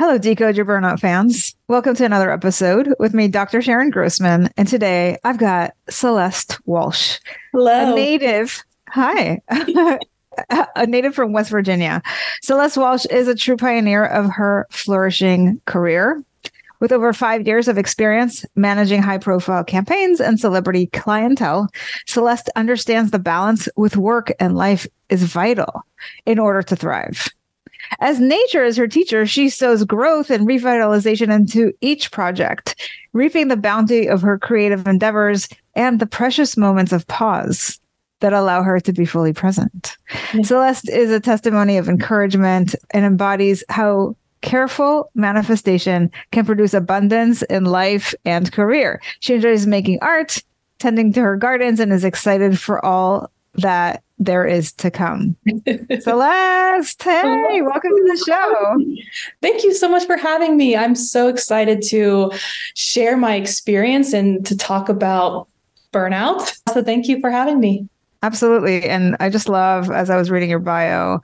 Hello, Decode Your Burnout fans. Welcome to another episode with me, Dr. Sharon Grossman. And today I've got Celeste Walsh. Hello. A native from West Virginia. Celeste Walsh is a true pioneer of her flourishing career. With over 5 years of experience managing high-profile campaigns and celebrity clientele, Celeste understands the balance with work and life is vital in order to thrive. As nature is her teacher, she sows growth and revitalization into each project, reaping the bounty of her creative endeavors and the precious moments of pause that allow her to be fully present. Mm-hmm. Celeste is a testimony of encouragement and embodies how careful manifestation can produce abundance in life and career. She enjoys making art, tending to her gardens, and is excited for all that there is to come. Celeste, hey, welcome to the show. Thank you so much for having me. I'm so excited to share my experience and to talk about burnout. So thank you for having me. Absolutely. And I just love, as I was reading your bio,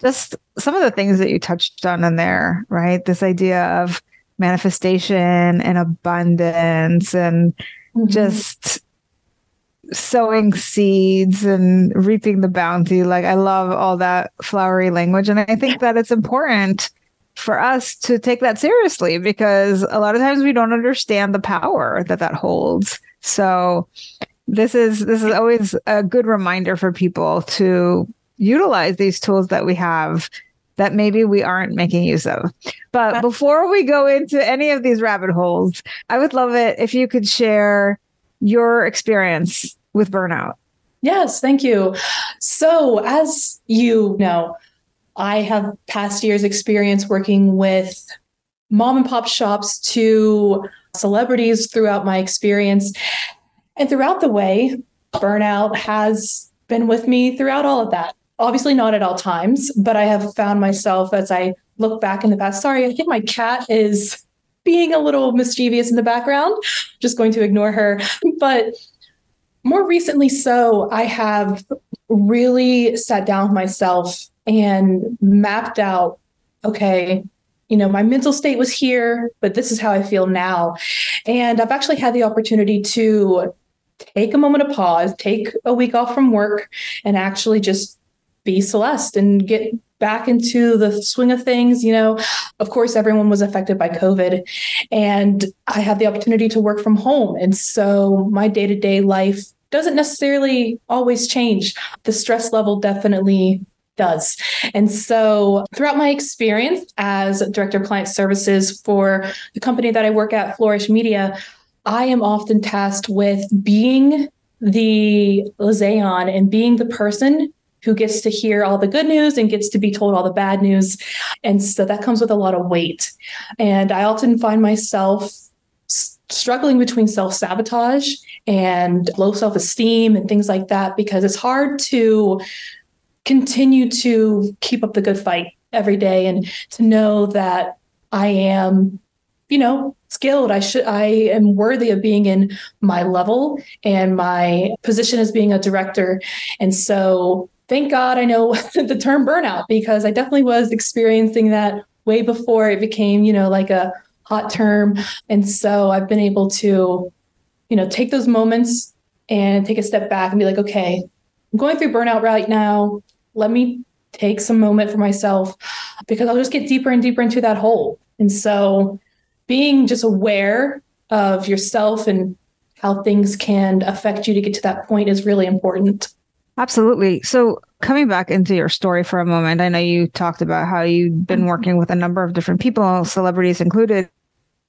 just some of the things that you touched on in there, right? This idea of manifestation and abundance and just sowing seeds and reaping the bounty. Like, I love all that flowery language. And I think that it's important for us to take that seriously because a lot of times we don't understand the power that that holds. So this is always a good reminder for people to utilize these tools that we have that maybe we aren't making use of. But before we go into any of these rabbit holes, I would love it if you could share your experience with burnout. Yes, thank you. So as you know, I have past years experience working with mom and pop shops to celebrities throughout my experience. And throughout the way, burnout has been with me throughout all of that. Obviously not at all times, but I have found myself as I look back in the past, I think my cat is being a little mischievous in the background, just going to ignore her. But more recently, so I have really sat down with myself and mapped out, okay, you know, my mental state was here, but this is how I feel now. And I've actually had the opportunity to take a moment of pause, take a week off from work, and actually just be Celeste and get back into the swing of things. You know, of course, everyone was affected by COVID, and I had the opportunity to work from home. And so my day-to-day life doesn't necessarily always change. The stress level definitely does. And so throughout my experience as Director of Client Services for the company that I work at, Flourish Media, I am often tasked with being the liaison and being the person who gets to hear all the good news and gets to be told all the bad news. And so that comes with a lot of weight. And I often find myself struggling between self-sabotage and low self-esteem and things like that, because it's hard to continue to keep up the good fight every day and to know that I am, you know, skilled. I am worthy of being in my level and my position as being a director. And so thank God I know the term burnout, because I definitely was experiencing that way before it became, you know, like a hot term. And so I've been able to, you know, take those moments and take a step back and be like, okay, I'm going through burnout right now. Let me take some moment for myself, because I'll just get deeper and deeper into that hole. And so being just aware of yourself and how things can affect you to get to that point is really important. Absolutely. So coming back into your story for a moment, I know you talked about how you've been working with a number of different people, celebrities included.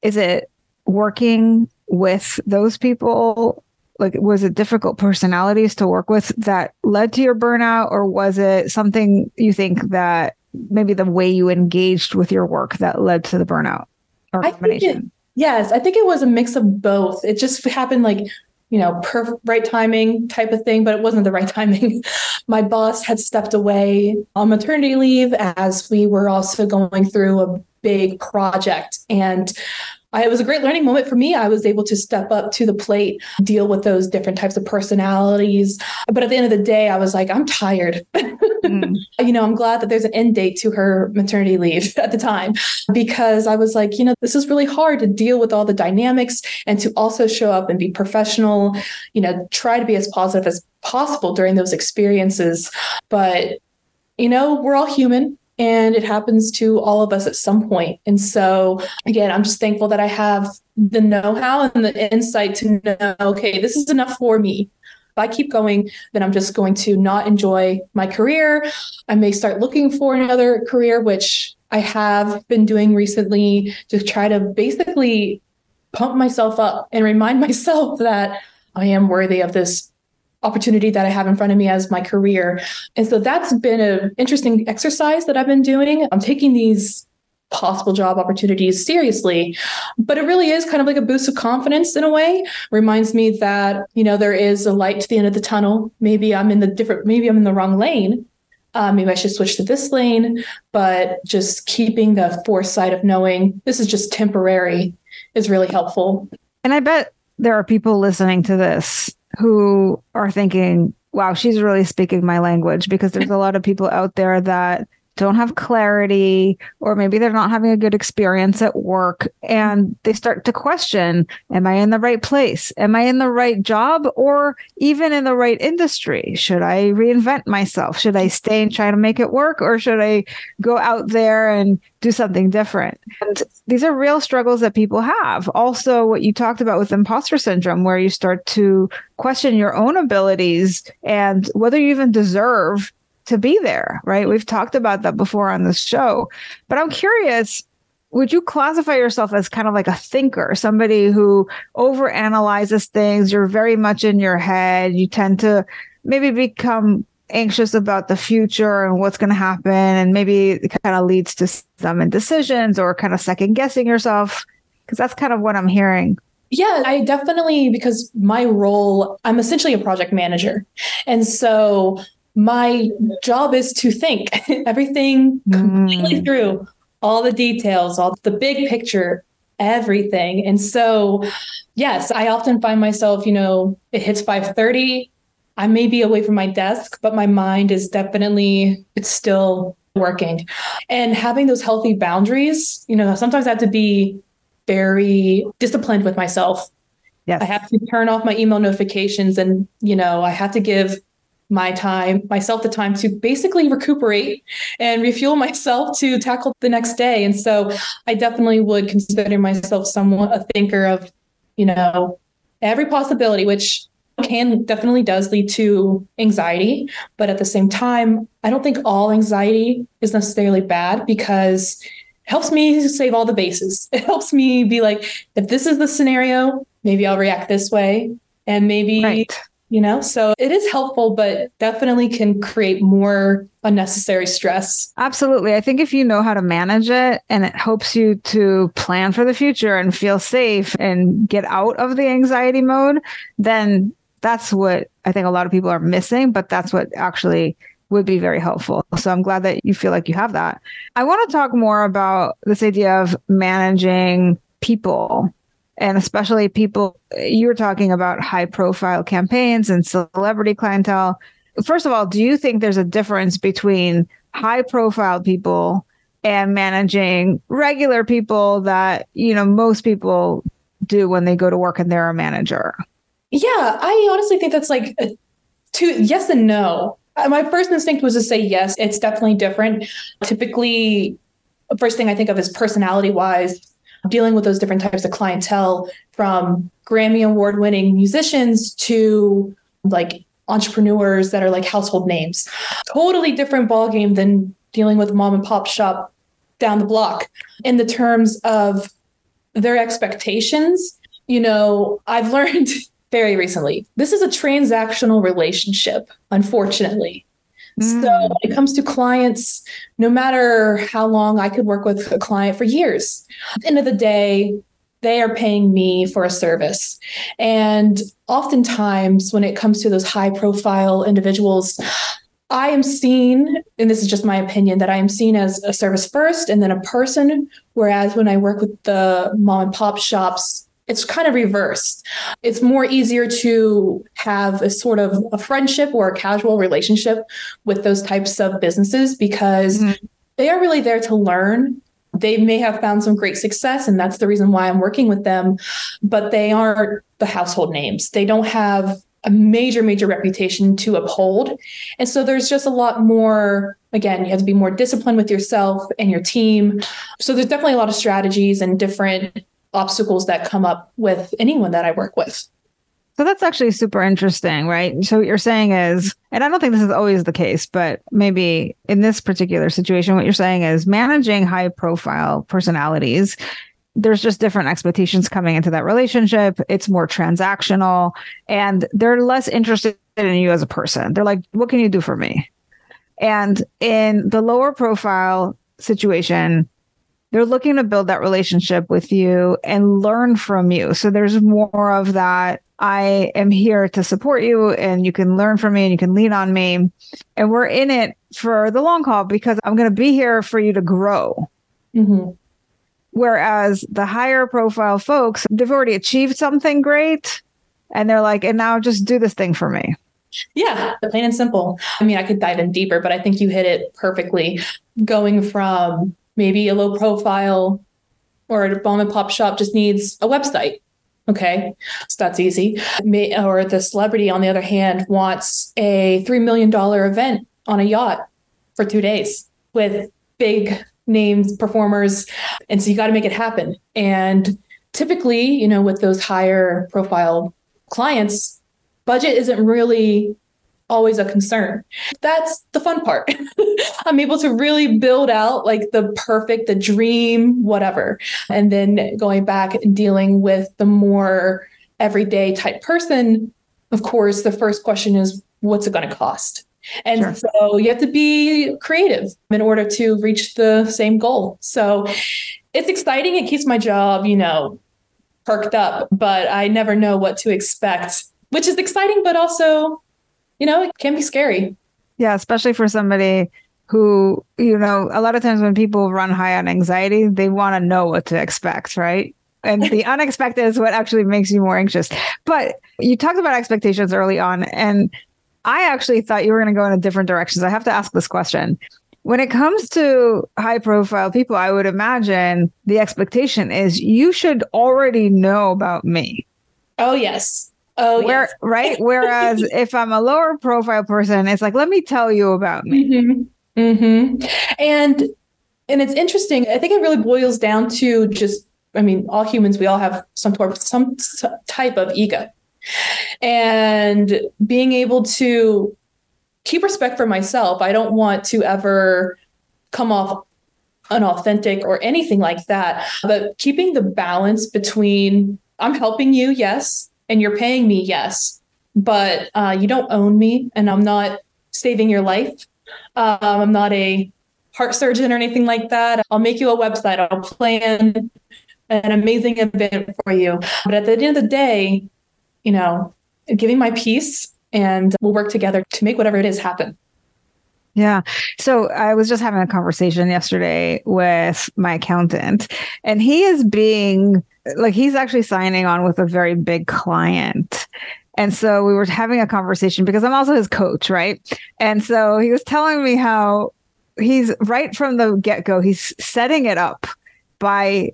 Is it working with those people? Like, was it difficult personalities to work with that led to your burnout? Or was it something you think that maybe the way you engaged with your work that led to the burnout? Or combination? I think it was a mix of both. It just happened like, you know, right timing type of thing, but it wasn't the right timing. My boss had stepped away on maternity leave as we were also going through a big project. And it was a great learning moment for me. I was able to step up to the plate, deal with those different types of personalities. But at the end of the day, I was like, I'm tired. You know, I'm glad that there's an end date to her maternity leave at the time, because I was like, you know, this is really hard to deal with all the dynamics and to also show up and be professional, you know, try to be as positive as possible during those experiences. But, you know, we're all human. And it happens to all of us at some point. And so, again, I'm just thankful that I have the know-how and the insight to know, okay, this is enough for me. If I keep going, then I'm just going to not enjoy my career. I may start looking for another career, which I have been doing recently, to try to basically pump myself up and remind myself that I am worthy of this opportunity that I have in front of me as my career. And so that's been an interesting exercise that I've been doing. I'm taking these possible job opportunities seriously, but it really is kind of like a boost of confidence in a way. Reminds me that, you know, there is a light to the end of the tunnel. Maybe I'm in the wrong lane. Maybe I should switch to this lane, but just keeping the foresight of knowing this is just temporary is really helpful. And I bet there are people listening to this who are thinking, wow, she's really speaking my language, because there's a lot of people out there that don't have clarity, or maybe they're not having a good experience at work, and they start to question, am I in the right place? Am I in the right job, or even in the right industry? Should I reinvent myself? Should I stay and try to make it work, or should I go out there and do something different? And these are real struggles that people have. Also, what you talked about with imposter syndrome, where you start to question your own abilities and whether you even deserve to be there, right? We've talked about that before on this show. But I'm curious, would you classify yourself as kind of like a thinker, somebody who overanalyzes things? You're very much in your head. You tend to maybe become anxious about the future and what's going to happen. And maybe it kind of leads to some indecisions or kind of second guessing yourself, because that's kind of what I'm hearing. Yeah, I definitely, because my role, I'm essentially a project manager. And so my job is to think everything completely through, all the details, all the big picture, everything. And so, yes, I often find myself, you know, it hits 5:30. I may be away from my desk, but my mind is definitely, it's still working. And having those healthy boundaries, you know, sometimes I have to be very disciplined with myself. Yes. I have to turn off my email notifications, and, you know, I have to give myself the time to basically recuperate and refuel myself to tackle the next day. And so I definitely would consider myself somewhat a thinker of, you know, every possibility, which can definitely does lead to anxiety. But at the same time, I don't think all anxiety is necessarily bad, because it helps me save all the bases. It helps me be like, if this is the scenario, maybe I'll react this way. And maybe, right. You know, so it is helpful, but definitely can create more unnecessary stress. Absolutely. I think if you know how to manage it, and it helps you to plan for the future and feel safe and get out of the anxiety mode, then that's what I think a lot of people are missing, but that's what actually would be very helpful. So I'm glad that you feel like you have that. I want to talk more about this idea of managing people. And especially people, you were talking about high profile campaigns and celebrity clientele. First of all, do you think there's a difference between high profile people and managing regular people that, you know, most people do when they go to work and they're a manager? Yeah, I honestly think that's like yes and no. My first instinct was to say, yes, it's definitely different. Typically, the first thing I think of is personality-wise, dealing with those different types of clientele, from Grammy award-winning musicians to like entrepreneurs that are like household names. Totally different ballgame than dealing with mom and pop shop down the block. In the terms of their expectations, you know, I've learned very recently, this is a transactional relationship, unfortunately. So when it comes to clients, no matter how long, I could work with a client for years. At the end of the day, they are paying me for a service. And oftentimes when it comes to those high profile individuals, I am seen, and this is just my opinion, that I am seen as a service first and then a person. Whereas when I work with the mom and pop shops, it's kind of reversed. It's more easier to have a sort of a friendship or a casual relationship with those types of businesses, because they are really there to learn. They may have found some great success, and that's the reason why I'm working with them, but they aren't the household names. They don't have a major, major reputation to uphold. And so there's just a lot more, again, you have to be more disciplined with yourself and your team. So there's definitely a lot of strategies and different obstacles that come up with anyone that I work with. So that's actually super interesting, right? So what you're saying is, and I don't think this is always the case, but maybe in this particular situation, what you're saying is managing high profile personalities, there's just different expectations coming into that relationship. It's more transactional and they're less interested in you as a person. They're like, what can you do for me? And in the lower profile situation, they're looking to build that relationship with you and learn from you. So there's more of that, I am here to support you and you can learn from me and you can lean on me. And we're in it for the long haul because I'm going to be here for you to grow. Mm-hmm. Whereas the higher profile folks, they've already achieved something great. And they're like, and now just do this thing for me. Yeah, plain and simple. I mean, I could dive in deeper, but I think you hit it perfectly. Going from maybe a low profile or a mom and pop shop just needs a website. Okay, so that's easy. Or the celebrity, on the other hand, wants a $3 million event on a yacht for 2 days with big names, performers. And so you got to make it happen. And typically, you know, with those higher profile clients, budget isn't really always a concern. That's the fun part. I'm able to really build out like the perfect, the dream, whatever. And then going back and dealing with the more everyday type person, of course, the first question is, what's it going to cost? And so you have to be creative in order to reach the same goal. So it's exciting. It keeps my job, you know, perked up, but I never know what to expect, which is exciting, but also, you know, it can be scary. Yeah, especially for somebody who, you know, a lot of times when people run high on anxiety, they want to know what to expect, right? And the unexpected is what actually makes you more anxious. But you talked about expectations early on, and I actually thought you were going to go in a different direction. So I have to ask this question. When it comes to high profile people, I would imagine the expectation is you should already know about me. Oh, yes. Yes. Right. Whereas if I'm a lower profile person, it's like, let me tell you about me. Mm-hmm. Mm-hmm. And it's interesting. I think it really boils down to just, I mean, all humans, we all have some type of ego, and being able to keep respect for myself. I don't want to ever come off unauthentic or anything like that, but keeping the balance between I'm helping you. Yes. And you're paying me, yes, but you don't own me, and I'm not saving your life. I'm not a heart surgeon or anything like that. I'll make you a website. I'll plan an amazing event for you. But at the end of the day, you know, giving my piece, and we'll work together to make whatever it is happen. Yeah. So I was just having a conversation yesterday with my accountant, and he is being like, he's actually signing on with a very big client. And so we were having a conversation because I'm also his coach, right? And so he was telling me how he's right from the get-go, he's setting it up by,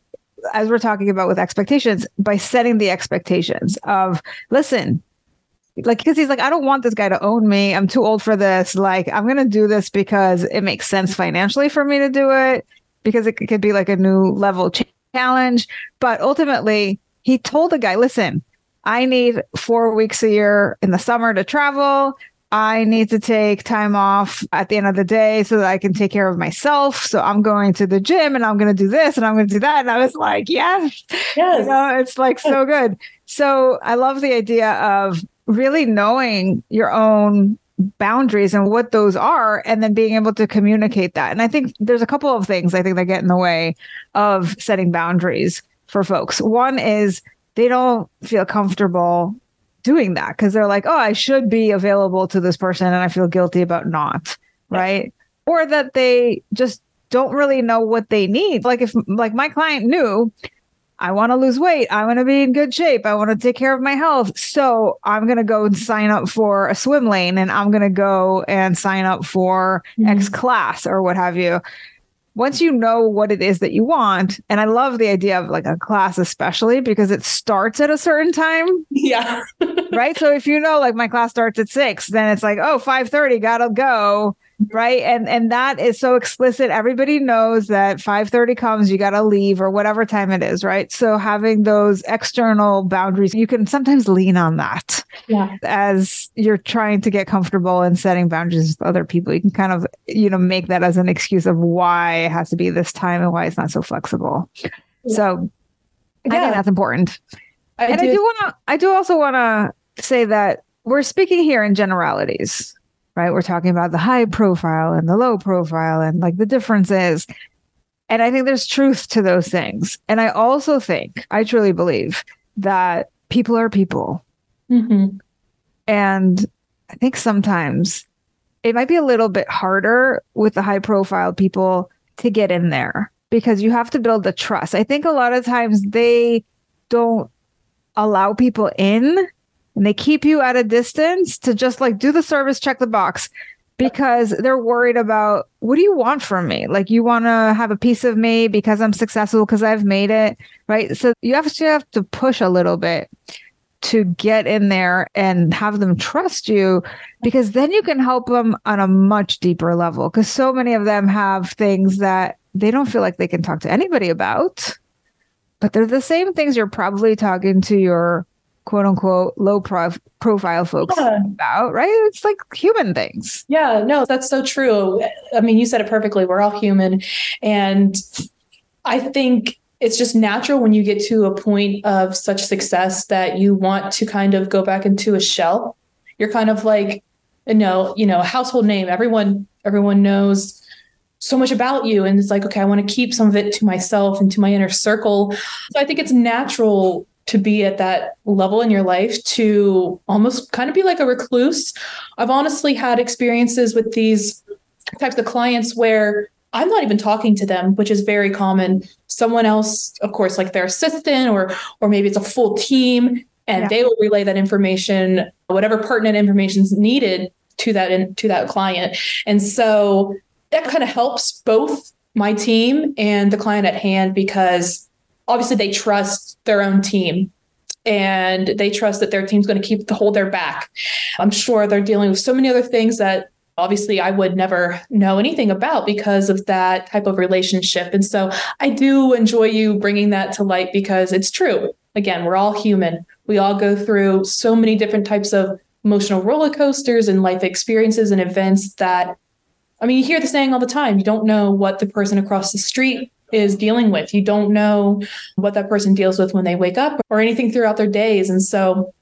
as we're talking about with expectations, by setting the expectations of, listen, like, because he's like, I don't want this guy to own me. I'm too old for this. Like, I'm going to do this because it makes sense financially for me to do it, because it could be like a new level challenge. But ultimately, he told the guy, listen, I need 4 weeks a year in the summer to travel. I need to take time off at the end of the day so that I can take care of myself. So I'm going to the gym and I'm going to do this and I'm going to do that. And I was like, yes. You know, it's like so good. So I love the idea of really knowing your own boundaries and what those are, and then being able to communicate that. And I think there's a couple of things I think that get in the way of setting boundaries for folks. One is they don't feel comfortable doing that because they're like, oh, I should be available to this person and I feel guilty about not, right? Or that they just don't really know what they need. Like if like my client knew, I want to lose weight, I want to be in good shape, I want to take care of my health, so I'm going to go and sign up for a swim lane, and I'm going to go and sign up for X class or what have you. Once you know what it is that you want, and I love the idea of like a class, especially because it starts at a certain time. Yeah. Right. So if you know, like my class starts at 6, then it's like, oh, 5:30, gotta go. Right. And that is so explicit. Everybody knows that 5:30 comes, you gotta leave, or whatever time it is. Right. So having those external boundaries, you can sometimes lean on that as you're trying to get comfortable in setting boundaries with other people. You can kind of, you know, make that as an excuse of why it has to be this time and why it's not so flexible. Yeah. So I think that's important. I do also want to say that we're speaking here in generalities. Right. We're talking about the high profile and the low profile and like the differences. And I think there's truth to those things. And I also think, I truly believe that people are people. Mm-hmm. And I think sometimes it might be a little bit harder with the high profile people to get in there because you have to build the trust. I think a lot of times they don't allow people in. And they keep you at a distance to just like do the service, check the box, because they're worried about, what do you want from me? Like, you want to have a piece of me because I'm successful, because I've made it, right? So you actually have to push a little bit to get in there and have them trust you, because then you can help them on a much deeper level. Because so many of them have things that they don't feel like they can talk to anybody about, but they're the same things you're probably talking to your quote unquote low profile folks about, right? It's like human things. Yeah, no, that's so true. I mean, you said it perfectly. We're all human. And I think it's just natural when you get to a point of such success that you want to kind of go back into a shell. You're kind of like, you know, household name. Everyone knows so much about you. And it's like, okay, I want to keep some of it to myself and to my inner circle. So I think it's natural to be at that level in your life, to almost kind of be like a recluse. I've honestly had experiences with these types of clients where I'm not even talking to them, which is very common. Someone else, of course, like their assistant, or maybe it's a full team, and they will relay that information, whatever pertinent information is needed to that client. And so that kind of helps both my team and the client at hand, because obviously they trust their own team, and they trust that their team's going to hold their back. I'm sure they're dealing with so many other things that obviously I would never know anything about because of that type of relationship. And so I do enjoy you bringing that to light, because it's true. Again, we're all human. We all go through so many different types of emotional roller coasters and life experiences and events that, I mean, you hear the saying all the time, you don't know what the person across the street is dealing with. You don't know what that person deals with when they wake up or anything throughout their days. And so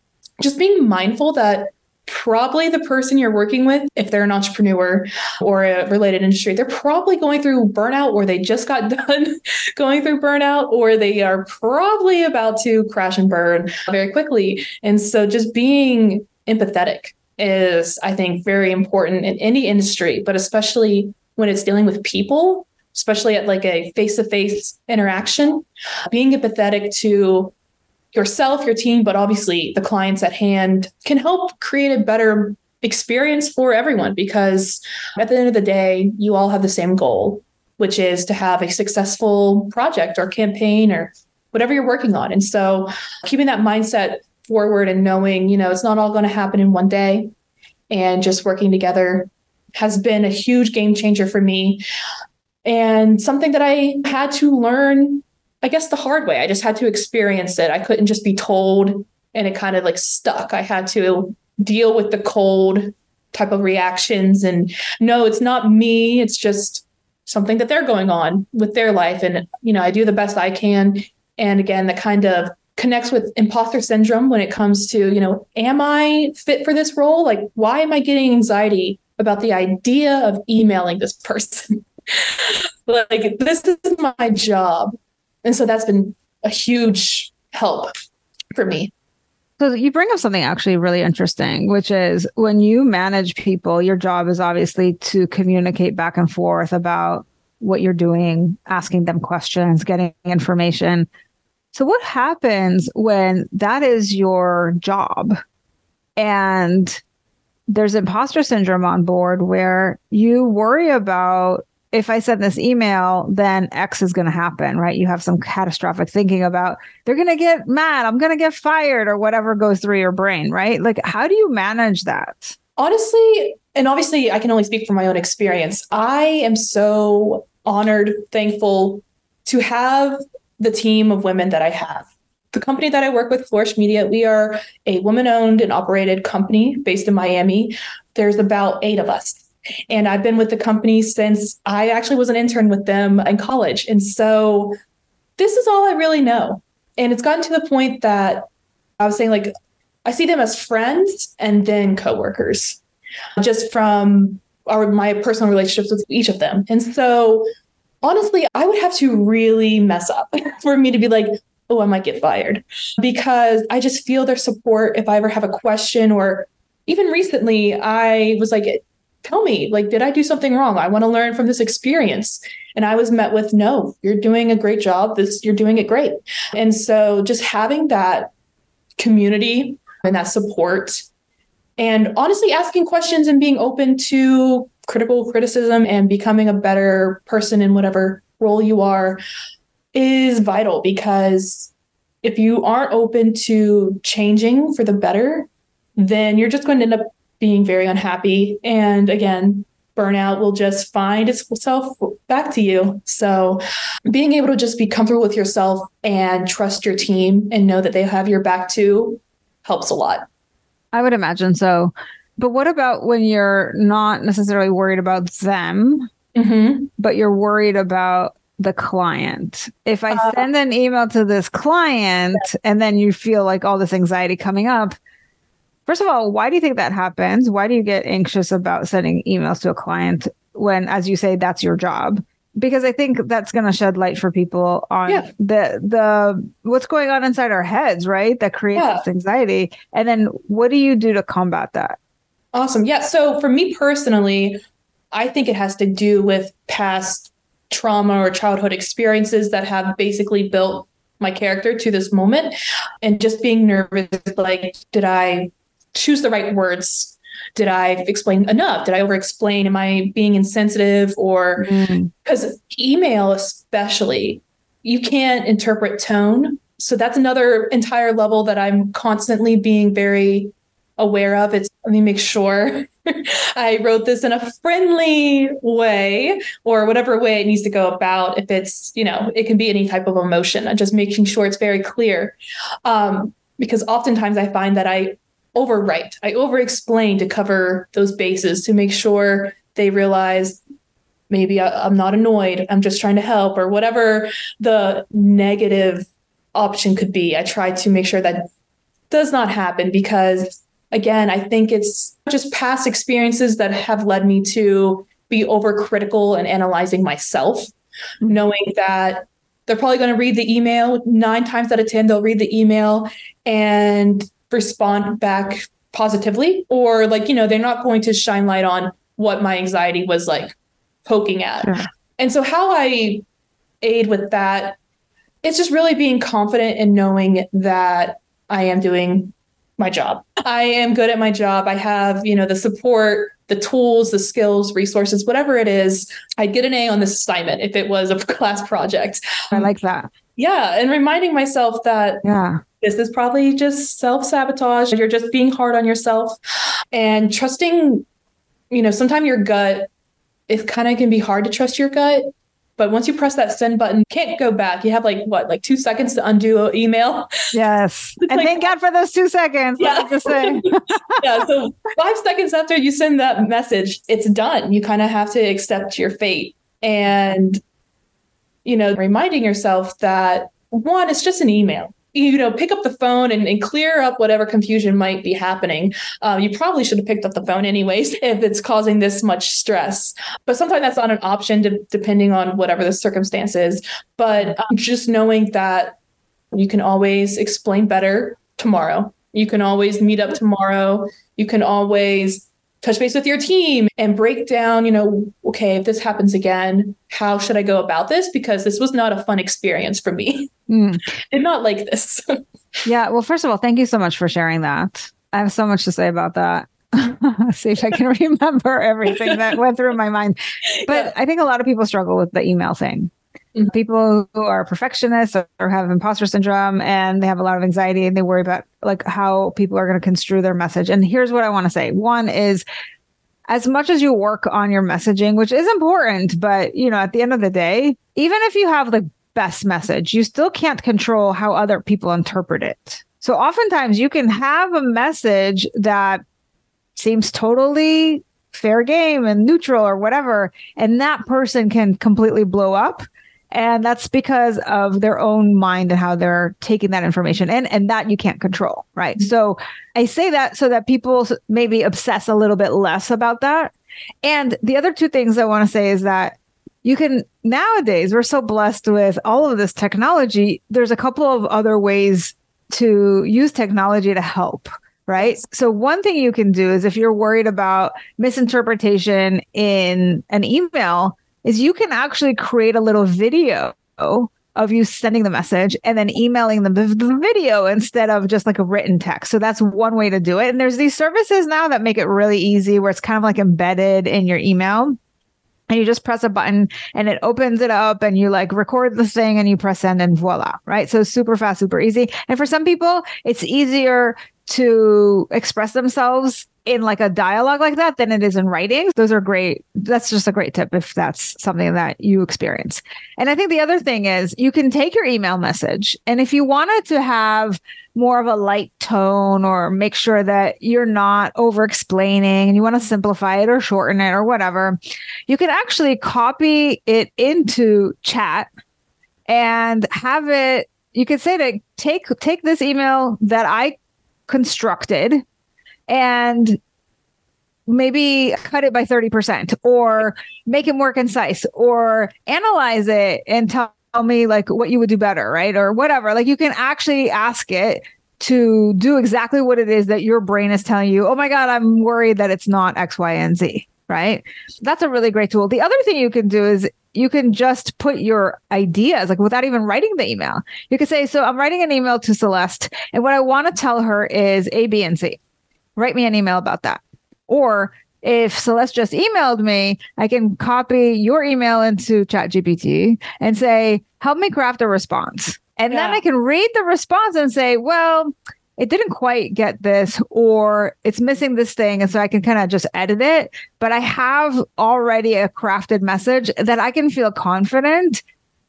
just being mindful that probably the person you're working with, if they're an entrepreneur or a related industry, they're probably going through burnout, or they just got done going through burnout, or they are probably about to crash and burn very quickly. And so just being empathetic is, I think, very important in any industry, but especially when it's dealing with people, especially at like a face-to-face interaction, being empathetic to yourself, your team, but obviously the clients at hand, can help create a better experience for everyone. Because at the end of the day, you all have the same goal, which is to have a successful project or campaign or whatever you're working on. And so keeping that mindset forward and knowing, you know, it's not all going to happen in one day, and just working together has been a huge game changer for me. And something that I had to learn, I guess, the hard way. I just had to experience it. I couldn't just be told and it kind of like stuck. I had to deal with the cold type of reactions and no, it's not me. It's just something that they're going on with their life. And, you know, I do the best I can. And again, that kind of connects with imposter syndrome when it comes to, you know, am I fit for this role? Like, why am I getting anxiety about the idea of emailing this person? Like, this is my job. And so that's been a huge help for me. So you bring up something actually really interesting, which is when you manage people, your job is obviously to communicate back and forth about what you're doing, asking them questions, getting information. So what happens when that is your job and there's imposter syndrome on board where you worry about, if I send this email, then X is going to happen, right? You have some catastrophic thinking about they're going to get mad, I'm going to get fired, or whatever goes through your brain, right? Like, how do you manage that? Honestly, and obviously I can only speak from my own experience, I am so honored, thankful to have the team of women that I have. The company that I work with, Flourish Media, we are a woman-owned and operated company based in Miami. There's about 8 of us. And I've been with the company since I actually was an intern with them in college. And so this is all I really know. And it's gotten to the point that I was saying, like, I see them as friends and then coworkers, just from my personal relationships with each of them. And so honestly, I would have to really mess up for me to be like, oh, I might get fired, because I just feel their support. If I ever have a question, or even recently, I was like, tell me, like, did I do something wrong? I want to learn from this experience. And I was met with, no, you're doing a great job. You're doing it great. And so just having that community and that support, and honestly asking questions and being open to critical criticism and becoming a better person in whatever role you are is vital, because if you aren't open to changing for the better, then you're just going to end up being very unhappy. And again, burnout will just find itself back to you. So being able to just be comfortable with yourself and trust your team and know that they have your back too helps a lot. I would imagine so. But what about when you're not necessarily worried about them, but you're worried about the client? If I send an email to this client and then you feel like all this anxiety coming up, first of all, why do you think that happens? Why do you get anxious about sending emails to a client when, as you say, that's your job? Because I think that's going to shed light for people on the what's going on inside our heads, right? That creates this anxiety. And then what do you do to combat that? Awesome. Yeah. So for me personally, I think it has to do with past trauma or childhood experiences that have basically built my character to this moment, and just being nervous, like, did I choose the right words? Did I explain enough? Did I overexplain? Am I being insensitive? Or because email, especially, you can't interpret tone. So that's another entire level that I'm constantly being very aware of. It's, let me make sure I wrote this in a friendly way, or whatever way it needs to go about. If it's, you know, it can be any type of emotion, I'm just making sure it's very clear. Because oftentimes I find that I overwrite, I overexplain to cover those bases, to make sure they realize maybe I'm not annoyed, I'm just trying to help, or whatever the negative option could be. I try to make sure that does not happen, because again, I think it's just past experiences that have led me to be overcritical and analyzing myself, knowing that they're probably going to read the email 9 times out of 10. They'll read the email and respond back positively, or like, you know, they're not going to shine light on what my anxiety was like poking at. Sure. And so how I aid with that, it's just really being confident in knowing that I am doing my job. I am good at my job. I have, you know, the support, the tools, the skills, resources, whatever it is. I'd get an A on this assignment if it was a class project. I like that. Yeah. And reminding myself that This is probably just self-sabotage. You're just being hard on yourself and trusting, sometimes your gut, it kind of can be hard to trust your gut. But once you press that send button, you can't go back. You have 2 seconds to undo an email. Yes. And thank God for those 2 seconds. Yeah. Just saying. Yeah. So 5 seconds after you send that message, it's done. You kind of have to accept your fate. And, reminding yourself that, one, it's just an email. Pick up the phone and clear up whatever confusion might be happening. You probably should have picked up the phone anyways, if it's causing this much stress. But sometimes that's not an option depending on whatever the circumstance is. But just knowing that you can always explain better tomorrow. You can always meet up tomorrow. You can always touch base with your team and break down, okay, if this happens again, how should I go about this? Because this was not a fun experience for me. Mm. Did not like this. Yeah. Well, first of all, thank you so much for sharing that. I have so much to say about that. See if I can remember everything that went through my mind. But yeah. I think a lot of people struggle with the email thing. Mm-hmm. People who are perfectionists or have imposter syndrome, and they have a lot of anxiety, and they worry about how people are going to construe their message. And here's what I want to say. One is, as much as you work on your messaging, which is important, but at the end of the day, even if you have the best message, you still can't control how other people interpret it. So oftentimes you can have a message that seems totally fair game and neutral or whatever, and that person can completely blow up. And that's because of their own mind and how they're taking that information in, and that you can't control, right? Mm-hmm. So I say that so that people maybe obsess a little bit less about that. And the other two things I want to say is that you can, nowadays, we're so blessed with all of this technology. There's a couple of other ways to use technology to help, right? So one thing you can do is, if you're worried about misinterpretation in an email, is you can actually create a little video of you sending the message and then emailing them the video instead of just a written text. So that's one way to do it. And there's these services now that make it really easy, where it's kind of embedded in your email, and you just press a button and it opens it up, and you record the thing and you press send, and voila, right? So super fast, super easy. And for some people, it's easier to express themselves in a dialogue like that than it is in writing. Those are great. That's just a great tip if that's something that you experience. And I think the other thing is, you can take your email message, and if you wanted to have more of a light tone, or make sure that you're not over explaining and you want to simplify it or shorten it or whatever, you can actually copy it into chat and have it. You could say to take this email that I constructed and maybe cut it by 30%, or make it more concise, or analyze it and tell me what you would do better, right? Or whatever. You can actually ask it to do exactly what it is that your brain is telling you. Oh my God, I'm worried that it's not X, Y, and Z, right? That's a really great tool. The other thing you can do is, you can just put your ideas, without even writing the email. You can say, so I'm writing an email to Celeste, and what I want to tell her is A, B, and C. Write me an email about that. Or if Celeste just emailed me, I can copy your email into ChatGPT and say, help me craft a response. And then I can read the response and say, well, it didn't quite get this, or it's missing this thing. And so I can kind of just edit it. But I have already a crafted message that I can feel confident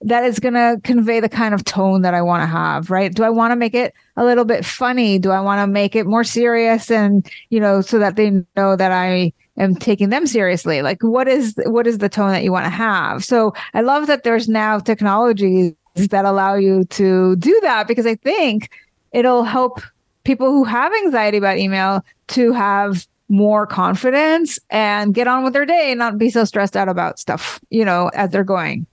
that is going to convey the kind of tone that I want to have, right? Do I want to make it a little bit funny? Do I want to make it more serious? And, so that they know that I am taking them seriously. What is the tone that you want to have? So I love that there's now technologies that allow you to do that, because I think it'll help people who have anxiety about email to have more confidence and get on with their day and not be so stressed out about stuff, as they're going.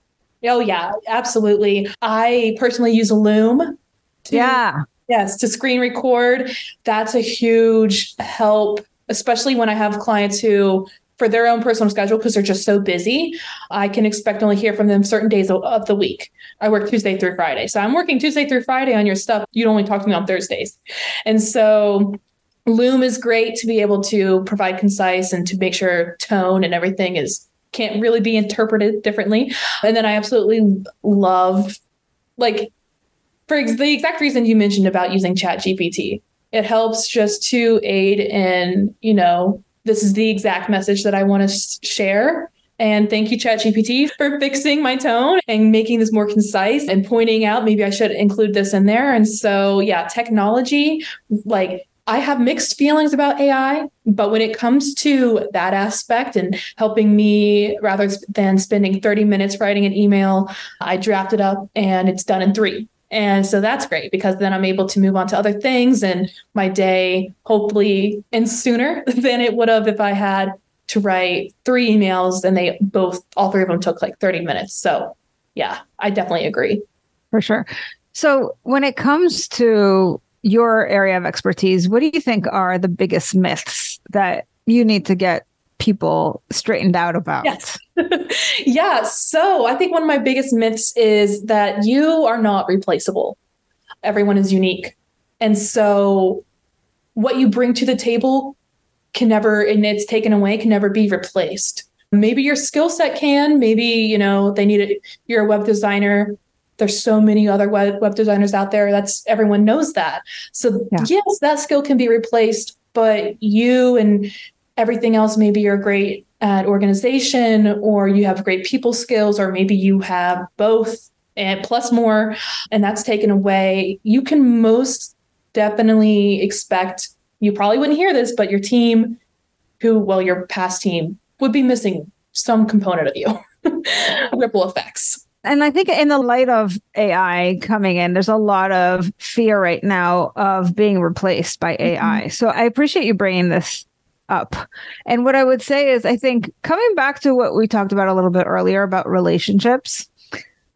Oh yeah, absolutely. I personally use Loom. To screen record. That's a huge help, especially when I have clients who, for their own personal schedule, because they're just so busy, I can expect only hear from them certain days of the week. I work Tuesday through Friday. So I'm working Tuesday through Friday on your stuff. You'd only talk to me on Thursdays. And so Loom is great to be able to provide concise and to make sure tone and everything can't really be interpreted differently. And then I absolutely love for the exact reason you mentioned about using ChatGPT. It helps just to aid in, you know, this is the exact message that I want to share. And thank you, ChatGPT, for fixing my tone and making this more concise and pointing out maybe I should include this in there. And so, yeah, technology, like I have mixed feelings about AI, but when it comes to that aspect and helping me rather than spending 30 minutes writing an email, I draft it up and it's done in 3. And so that's great because then I'm able to move on to other things and my day hopefully ends sooner than it would have if I had to write 3 emails and all three of them took like 30 minutes. So yeah, I definitely agree. For sure. So when it comes to your area of expertise, what do you think are the biggest myths that you need to get people straightened out about? Yes. Yeah. So I think one of my biggest myths is that you are not replaceable. Everyone is unique. And so what you bring to the table can never be replaced. Maybe your skill set can, maybe, you know, you're a web designer. There's so many other web designers out there. Everyone knows that. So Yes, that skill can be replaced, but you and everything else, maybe you're great at organization or you have great people skills, or maybe you have both and plus more, and that's taken away. You can most definitely expect, you probably wouldn't hear this, but your team your past team would be missing some component of you. Ripple effects. And I think in the light of AI coming in, there's a lot of fear right now of being replaced by AI. Mm-hmm. So I appreciate you bringing this up. And what I would say is, I think coming back to what we talked about a little bit earlier about relationships,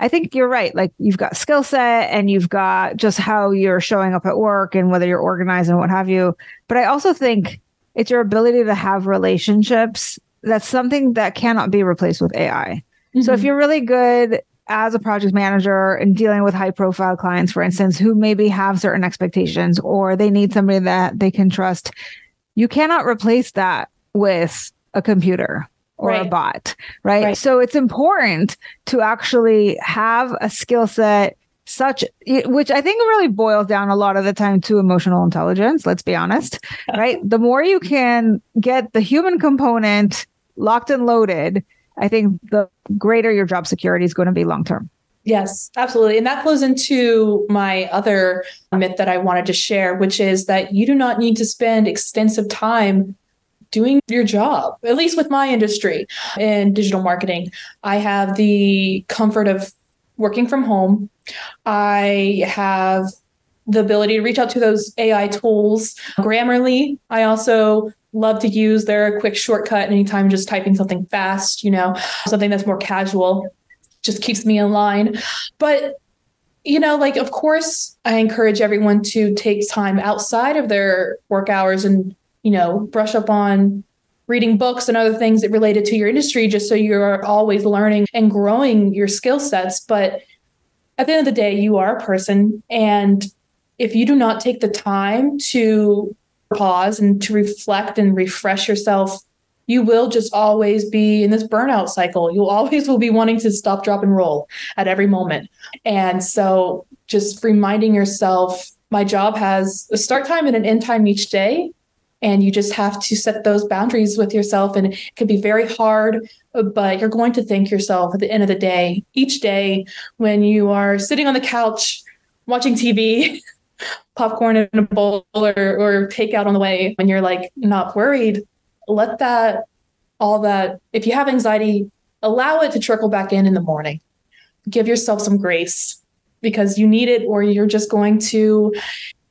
I think you're right. Like, you've got skill set and you've got just how you're showing up at work and whether you're organized and what have you. But I also think it's your ability to have relationships. That's something that cannot be replaced with AI. Mm-hmm. So if you're really good as a project manager and dealing with high profile clients, for instance, who maybe have certain expectations or they need somebody that they can trust, you cannot replace that with a computer or a bot, right? So it's important to actually have a skill set which I think really boils down a lot of the time to emotional intelligence, let's be honest, right? The more you can get the human component locked and loaded, I think the greater your job security is going to be long-term. Yes, absolutely. And that flows into my other myth that I wanted to share, which is that you do not need to spend extensive time doing your job, at least with my industry in digital marketing. I have the comfort of working from home. I have the ability to reach out to those AI tools. Grammarly, I also love to use. They're a quick shortcut anytime just typing something fast, you know, something that's more casual. Just keeps me in line. But, you know, like, of course, I encourage everyone to take time outside of their work hours and, you know, brush up on reading books and other things that related to your industry, just so you're always learning and growing your skill sets. But at the end of the day, you are a person. And if you do not take the time to pause and to reflect and refresh yourself, you will just always be in this burnout cycle. You always will be wanting to stop, drop, and roll at every moment. And so just reminding yourself, my job has a start time and an end time each day. And you just have to set those boundaries with yourself. And it can be very hard, but you're going to thank yourself at the end of the day, each day, when you are sitting on the couch, watching TV, popcorn in a bowl or takeout on the way, when you're like not worried. Let if you have anxiety, allow it to trickle back in the morning. Give yourself some grace because you need it, or you're just going to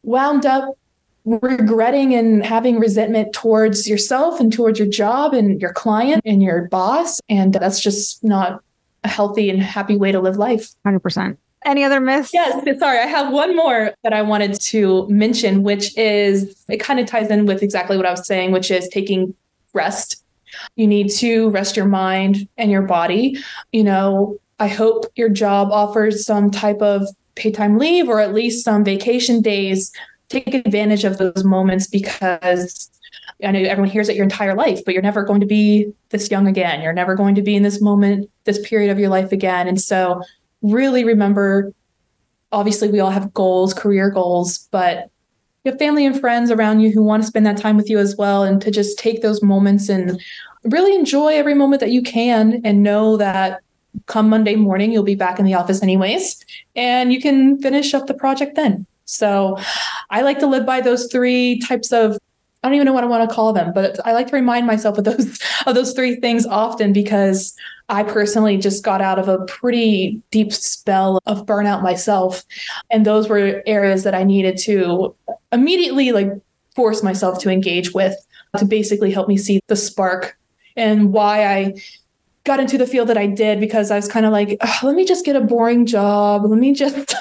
wound up regretting and having resentment towards yourself and towards your job and your client and your boss. And that's just not a healthy and happy way to live life. 100%. Any other myths? Yes. Sorry. I have one more that I wanted to mention, which is, it kind of ties in with exactly what I was saying, which is taking rest. You need to rest your mind and your body. You know, I hope your job offers some type of paid time leave or at least some vacation days. Take advantage of those moments because I know everyone hears it your entire life, but you're never going to be this young again. You're never going to be in this moment, this period of your life again. And so really remember obviously we all have goals, career goals, but you have family and friends around you who want to spend that time with you as well. And to just take those moments and really enjoy every moment that you can, and know that come Monday morning, you'll be back in the office anyways, and you can finish up the project then. So I like to live by those three types of, I don't even know what I want to call them, but I like to remind myself of those three things often, because I personally just got out of a pretty deep spell of burnout myself. And those were areas that I needed to immediately force myself to engage with, to basically help me see the spark and why I got into the field that I did. Because I was kind of like, let me just get a boring job. Let me just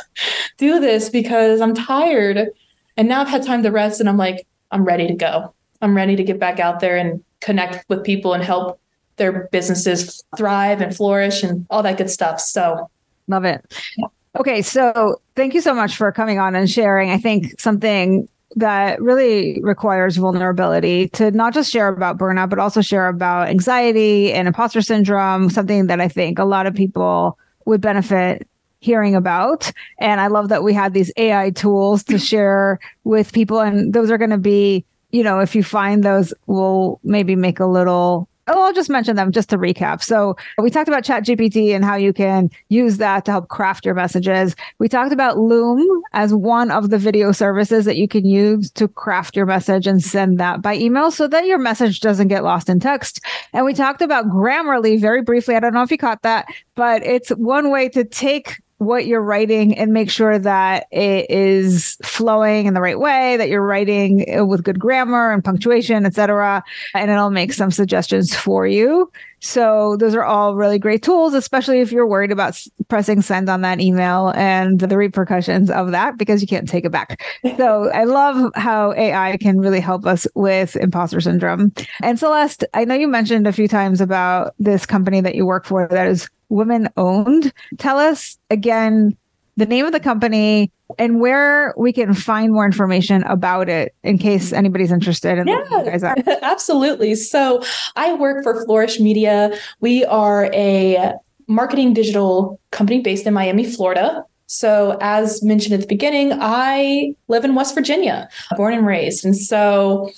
do this because I'm tired. And now I've had time to rest and I'm like, I'm ready to go. I'm ready to get back out there and connect with people and help their businesses thrive and flourish and all that good stuff. So love it. Yeah. Okay. So thank you so much for coming on and sharing. I think something that really requires vulnerability to not just share about burnout, but also share about anxiety and imposter syndrome, something that I think a lot of people would benefit hearing about. And I love that we had these AI tools to share with people. And those are going to be, if you find those, we'll maybe make a little, I'll just mention them just to recap. So we talked about ChatGPT and how you can use that to help craft your messages. We talked about Loom as one of the video services that you can use to craft your message and send that by email so that your message doesn't get lost in text. And we talked about Grammarly very briefly. I don't know if you caught that, but it's one way to take what you're writing and make sure that it is flowing in the right way, that you're writing with good grammar and punctuation, etc. And it'll make some suggestions for you. So those are all really great tools, especially if you're worried about pressing send on that email and the repercussions of that, because you can't take it back. So I love how AI can really help us with imposter syndrome. And Celeste, I know you mentioned a few times about this company that you work for that is women owned. Tell us again the name of the company and where we can find more information about it in case anybody's interested in looking you guys up. Absolutely. So I work for Flourish Media. We are a marketing digital company based in Miami, Florida. So as mentioned at the beginning, I live in West Virginia, born and raised. And so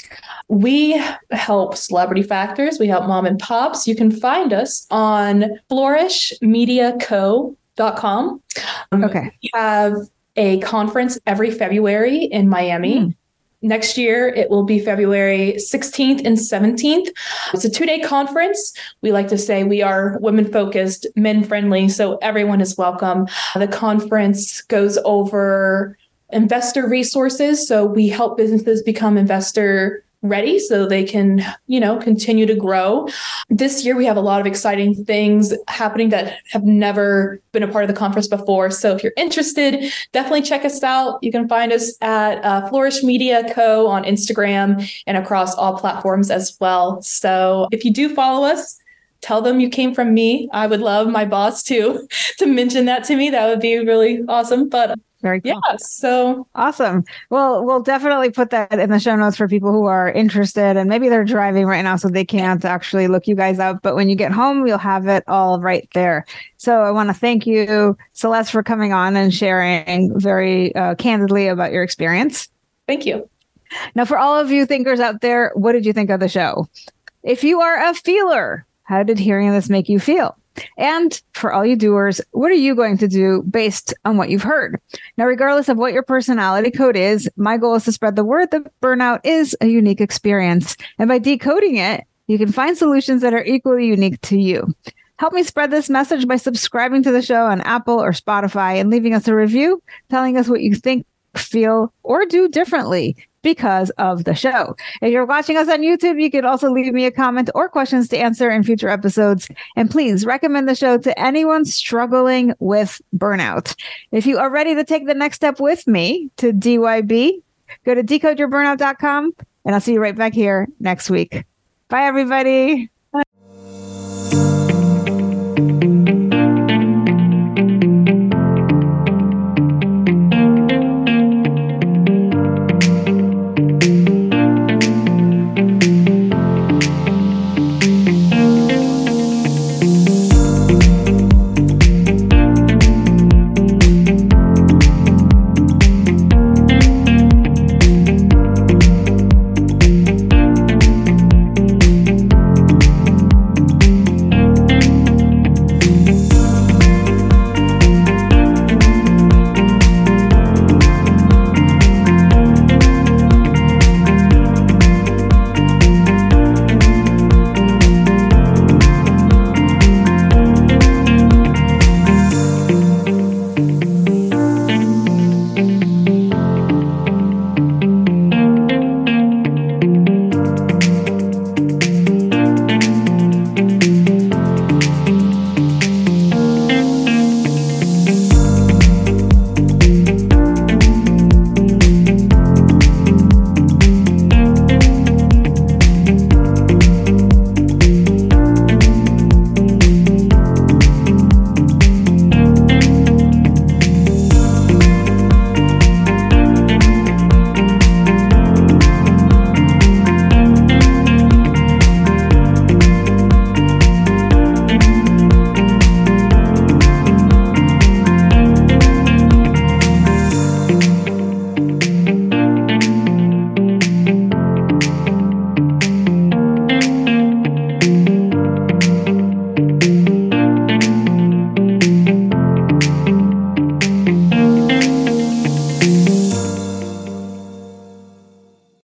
we help celebrity factors. We help mom and pops. You can find us on flourishmediaco.com. Okay. We have a conference every February in Miami. Next year, it will be February 16th and 17th. It's a 2-day conference. We like to say we are women-focused, men-friendly, so everyone is welcome. The conference goes over investor resources. So we help businesses become investor ready so they can, continue to grow. This year, we have a lot of exciting things happening that have never been a part of the conference before. So if you're interested, definitely check us out. You can find us at Flourish Media Co on Instagram and across all platforms as well. So if you do follow us, tell them you came from me. I would love my boss to mention that to me. That would be really awesome. But very cool. Yeah. So awesome. Well, we'll definitely put that in the show notes for people who are interested, and maybe they're driving right now, so they can't actually look you guys up. But when you get home, you'll have it all right there. So I want to thank you, Celeste, for coming on and sharing very candidly about your experience. Thank you. Now, for all of you thinkers out there, what did you think of the show? If you are a feeler, how did hearing this make you feel? And for all you doers, what are you going to do based on what you've heard? Now, regardless of what your personality code is, my goal is to spread the word that burnout is a unique experience. And by decoding it, you can find solutions that are equally unique to you. Help me spread this message by subscribing to the show on Apple or Spotify and leaving us a review, telling us what you think, feel, or do differently because of the show. If you're watching us on YouTube, you can also leave me a comment or questions to answer in future episodes. And please recommend the show to anyone struggling with burnout. If you are ready to take the next step with me to DYB, go to decodeyourburnout.com, and I'll see you right back here next week. Bye, everybody. Bye.